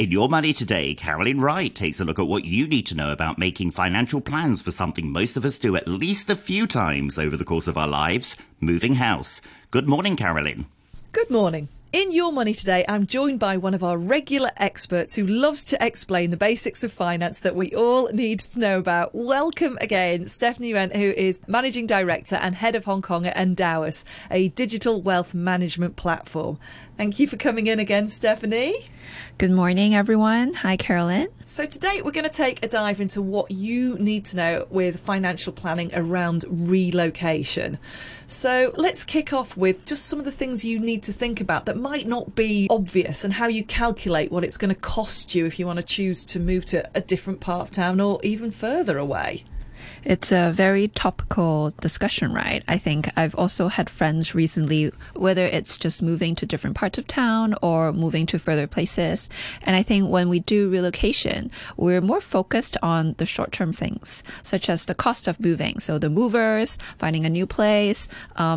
In Your Money Today, Carolyn Wright takes a look at what you need to know about making financial plans for something most of us do at least a few times over the course of our lives, moving house. Good morning, Carolyn. Good morning. In Your Money Today, I'm joined by one of our regular experts who loves to explain the basics of finance that we all need to know about. Welcome again, Stephanie Yuen, who is Managing Director and Head of Hong Kong at Endowus, a digital wealth management platform. Thank you for coming in again, Stephanie. Good morning, everyone. Hi, Carolyn. So today we're going to take a dive into what you need to know with financial planning around relocation. So let's kick off with just some of the things you need to think about that might not be obvious and how you calculate what it's going to cost you if you want to choose to move to a different part of town or even further away. It's a very topical discussion, right? I think I've also had friends recently, whether it's just moving to different parts of town or moving to further places. And I think when we do relocation, we're more focused on the short-term things, such as the cost of moving. So the movers, finding a new place,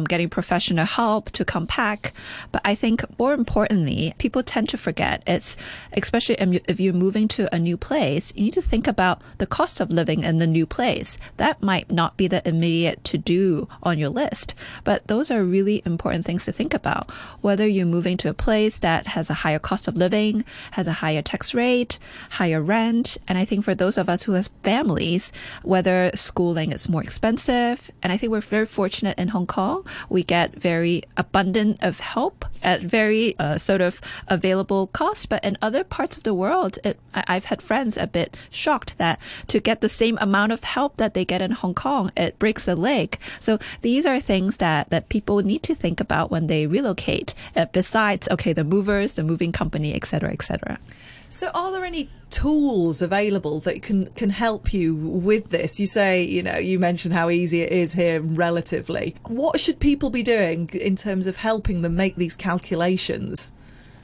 getting professional help to come pack. But I think more importantly, people tend to forget, it's especially if you're moving to a new place, you need to think about the cost of living in the new place. That might not be the immediate to-do on your list, but those are really important things to think about. Whether you're moving to a place that has a higher cost of living, has a higher tax rate, higher rent, and I think for those of us who have families, whether schooling is more expensive, and I think we're very fortunate in Hong Kong, we get very abundant of help at very sort of available cost, but in other parts of the world, I've had friends a bit shocked that to get the same amount of help that they get in Hong Kong, it breaks a leg. So these are things that people need to think about when they relocate, besides, the movers, the moving company, et cetera, et cetera. So are there any tools available that can help you with this? You say, you mentioned how easy it is here relatively. What should people be doing in terms of helping them make these calculations?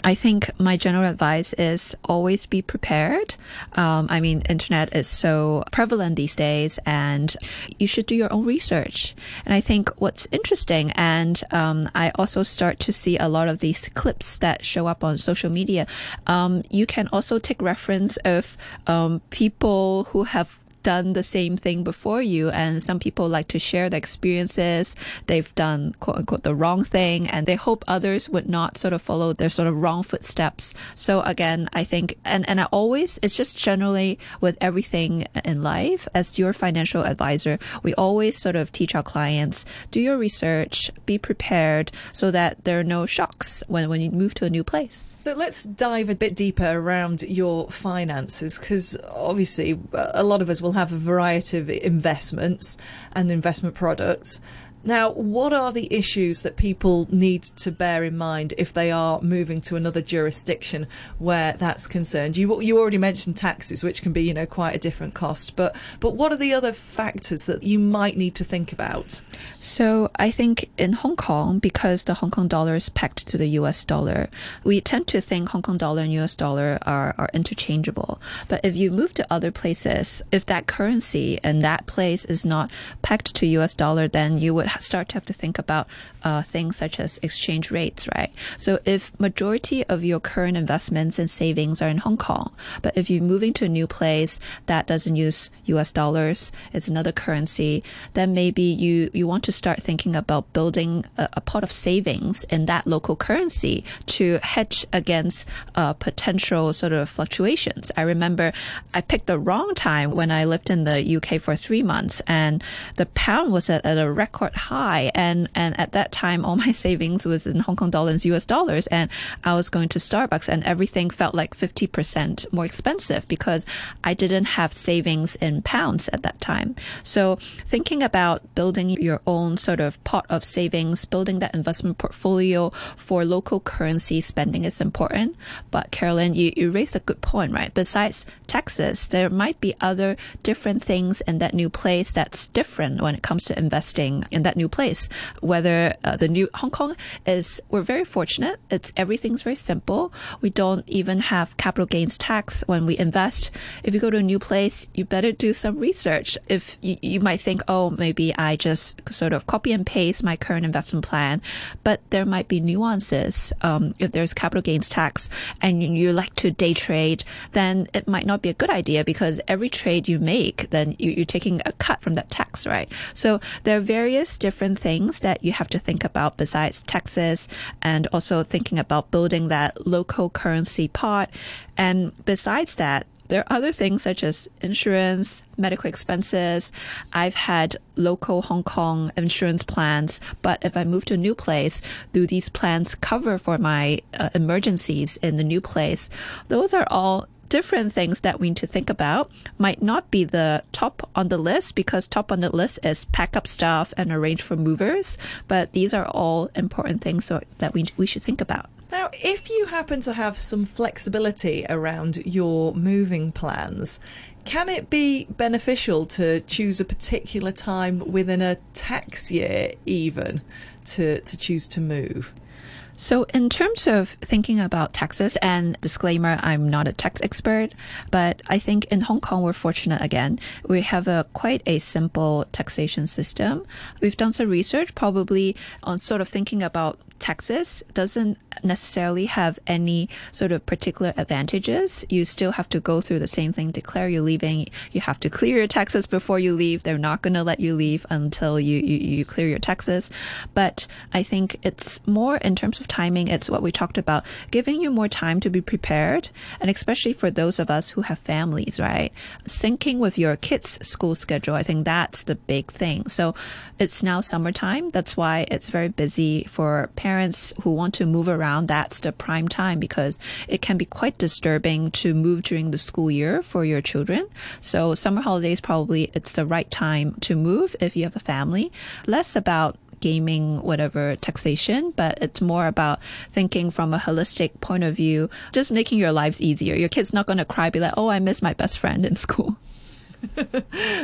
I think my general advice is always be prepared. Internet is so prevalent these days, and you should do your own research. And I think what's interesting, and I also start to see a lot of these clips that show up on social media, you can also take reference of people who have done the same thing before you, and some people like to share their experiences. They've done quote unquote the wrong thing, and they hope others would not sort of follow their sort of wrong footsteps. So again, I think and I always, it's just generally with everything in life, as your financial advisor, we always sort of teach our clients, do your research, be prepared so that there are no shocks when you move to a new place. So let's dive a bit deeper around your finances, because obviously a lot of us will have a variety of investments and investment products. Now, what are the issues that people need to bear in mind if they are moving to another jurisdiction where that's concerned? You already mentioned taxes, which can be, quite a different cost. But what are the other factors that you might need to think about? So I think in Hong Kong, because the Hong Kong dollar is pegged to the US dollar, we tend to think Hong Kong dollar and US dollar are interchangeable. But if you move to other places, if that currency in that place is not pegged to US dollar, then you would start to have to think about things such as exchange rates, right? So if majority of your current investments and savings are in Hong Kong, but if you're moving to a new place that doesn't use US dollars, it's another currency, then maybe you want to start thinking about building a pot of savings in that local currency to hedge against potential sort of fluctuations. I remember I picked the wrong time when I lived in the UK for 3 months, and the pound was at a record high, and at that time all my savings was in Hong Kong dollars, US dollars, and I was going to Starbucks and everything felt like 50% more expensive because I didn't have savings in pounds at that time. So thinking about building your own sort of pot of savings, building that investment portfolio for local currency spending is important. But Carolyn, you raised a good point, right? Besides taxes, there might be other different things in that new place that's different when it comes to investing in that new place. Whether the new Hong Kong is, we're very fortunate. Everything's very simple. We don't even have capital gains tax when we invest. If you go to a new place, you better do some research. If you might think, oh, maybe I just sort of copy and paste my current investment plan, but there might be nuances. If there's capital gains tax and you like to day trade, then it might not be a good idea because every trade you make, then you're taking a cut from that tax, right? So there are various different things that you have to think about besides taxes, and also thinking about building that local currency pot. And besides that, there are other things such as insurance, medical expenses. I've had local Hong Kong insurance plans, but if I move to a new place, do these plans cover for my emergencies in the new place? Those are all different things that we need to think about. Might not be the top on the list, because top on the list is pack up stuff and arrange for movers, but these are all important things that we should think about. Now, if you happen to have some flexibility around your moving plans, can it be beneficial to choose a particular time within a tax year even to choose to move? So in terms of thinking about taxes, and disclaimer, I'm not a tax expert, but I think in Hong Kong, we're fortunate again. We have quite a simple taxation system. We've done some research probably on sort of thinking about taxes. Doesn't necessarily have any sort of particular advantages. You still have to go through the same thing, declare you're leaving. You have to clear your taxes before you leave. They're not going to let you leave until you clear your taxes. But I think it's more in terms of timing. It's what we talked about, giving you more time to be prepared. And especially for those of us who have families, right? Syncing with your kids' school schedule. I think that's the big thing. So it's now summertime. That's why it's very busy for parents who want to move around. That's the prime time, because it can be quite disturbing to move during the school year for your children. So summer holidays, probably it's the right time to move if you have a family. Less about gaming, whatever taxation, but it's more about thinking from a holistic point of view, just making your lives easier. Your kid's not going to cry, be like, oh, I miss my best friend in school.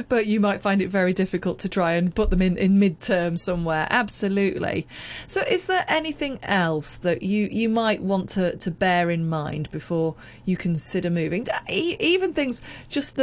But you might find it very difficult to try and put them in midterm somewhere. Absolutely. So is there anything else that you might want to bear in mind before you consider moving? Even things, just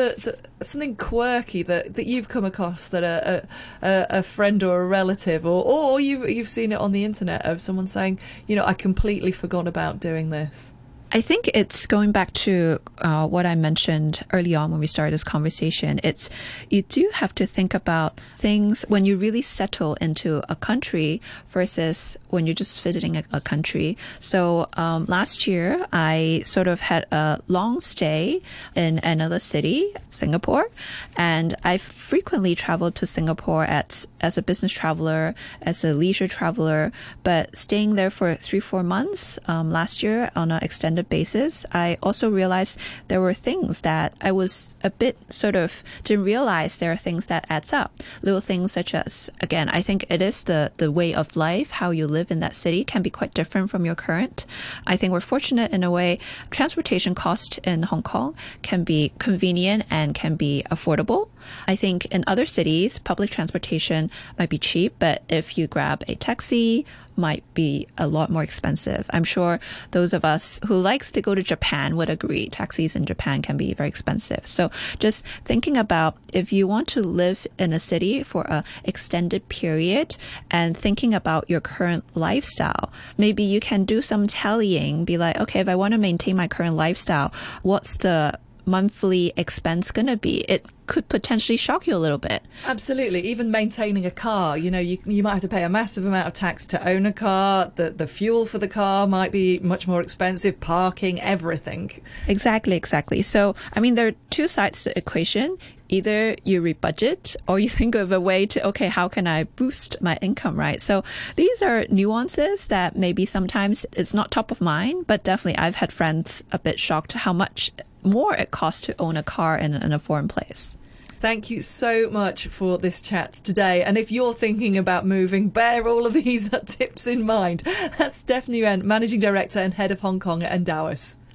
something quirky that you've come across, that a friend or a relative, or you've seen it on the internet of someone saying, you know, I completely forgot about doing this. I think it's going back to what I mentioned early on when we started this conversation. It's, you do have to think about things when you really settle into a country versus when you're just visiting a country. So last year, I sort of had a long stay in another city, Singapore, and I frequently traveled to Singapore as a business traveler, as a leisure traveler, but staying there for 3-4 months last year on an extended basis, I also realized there were things that I was a bit sort of didn't realize. There are things that adds up, little things such as, again, I think it is the way of life, how you live in that city can be quite different from your current. I think we're fortunate in a way. Transportation cost in Hong Kong can be convenient and can be affordable. I think in other cities, public transportation might be cheap, but if you grab a taxi, might be a lot more expensive. I'm sure those of us who likes to go to Japan would agree. Taxis in Japan can be very expensive. So just thinking about if you want to live in a city for an extended period and thinking about your current lifestyle, maybe you can do some tallying, be like, okay, if I want to maintain my current lifestyle, what's the monthly expense going to be? It could potentially shock you a little bit. Absolutely. Even maintaining a car, you know, you might have to pay a massive amount of tax to own a car. The fuel for the car might be much more expensive, parking, everything. Exactly. So, I mean, there are two sides to the equation. Either you rebudget or you think of a way to, okay, how can I boost my income, right? So these are nuances that maybe sometimes it's not top of mind, but definitely I've had friends a bit shocked how much more it costs to own a car in a foreign place. Thank you so much for this chat today. And if you're thinking about moving, bear all of these tips in mind. That's Stephanie Yuen, Managing Director and Head of Hong Kong at Endowus.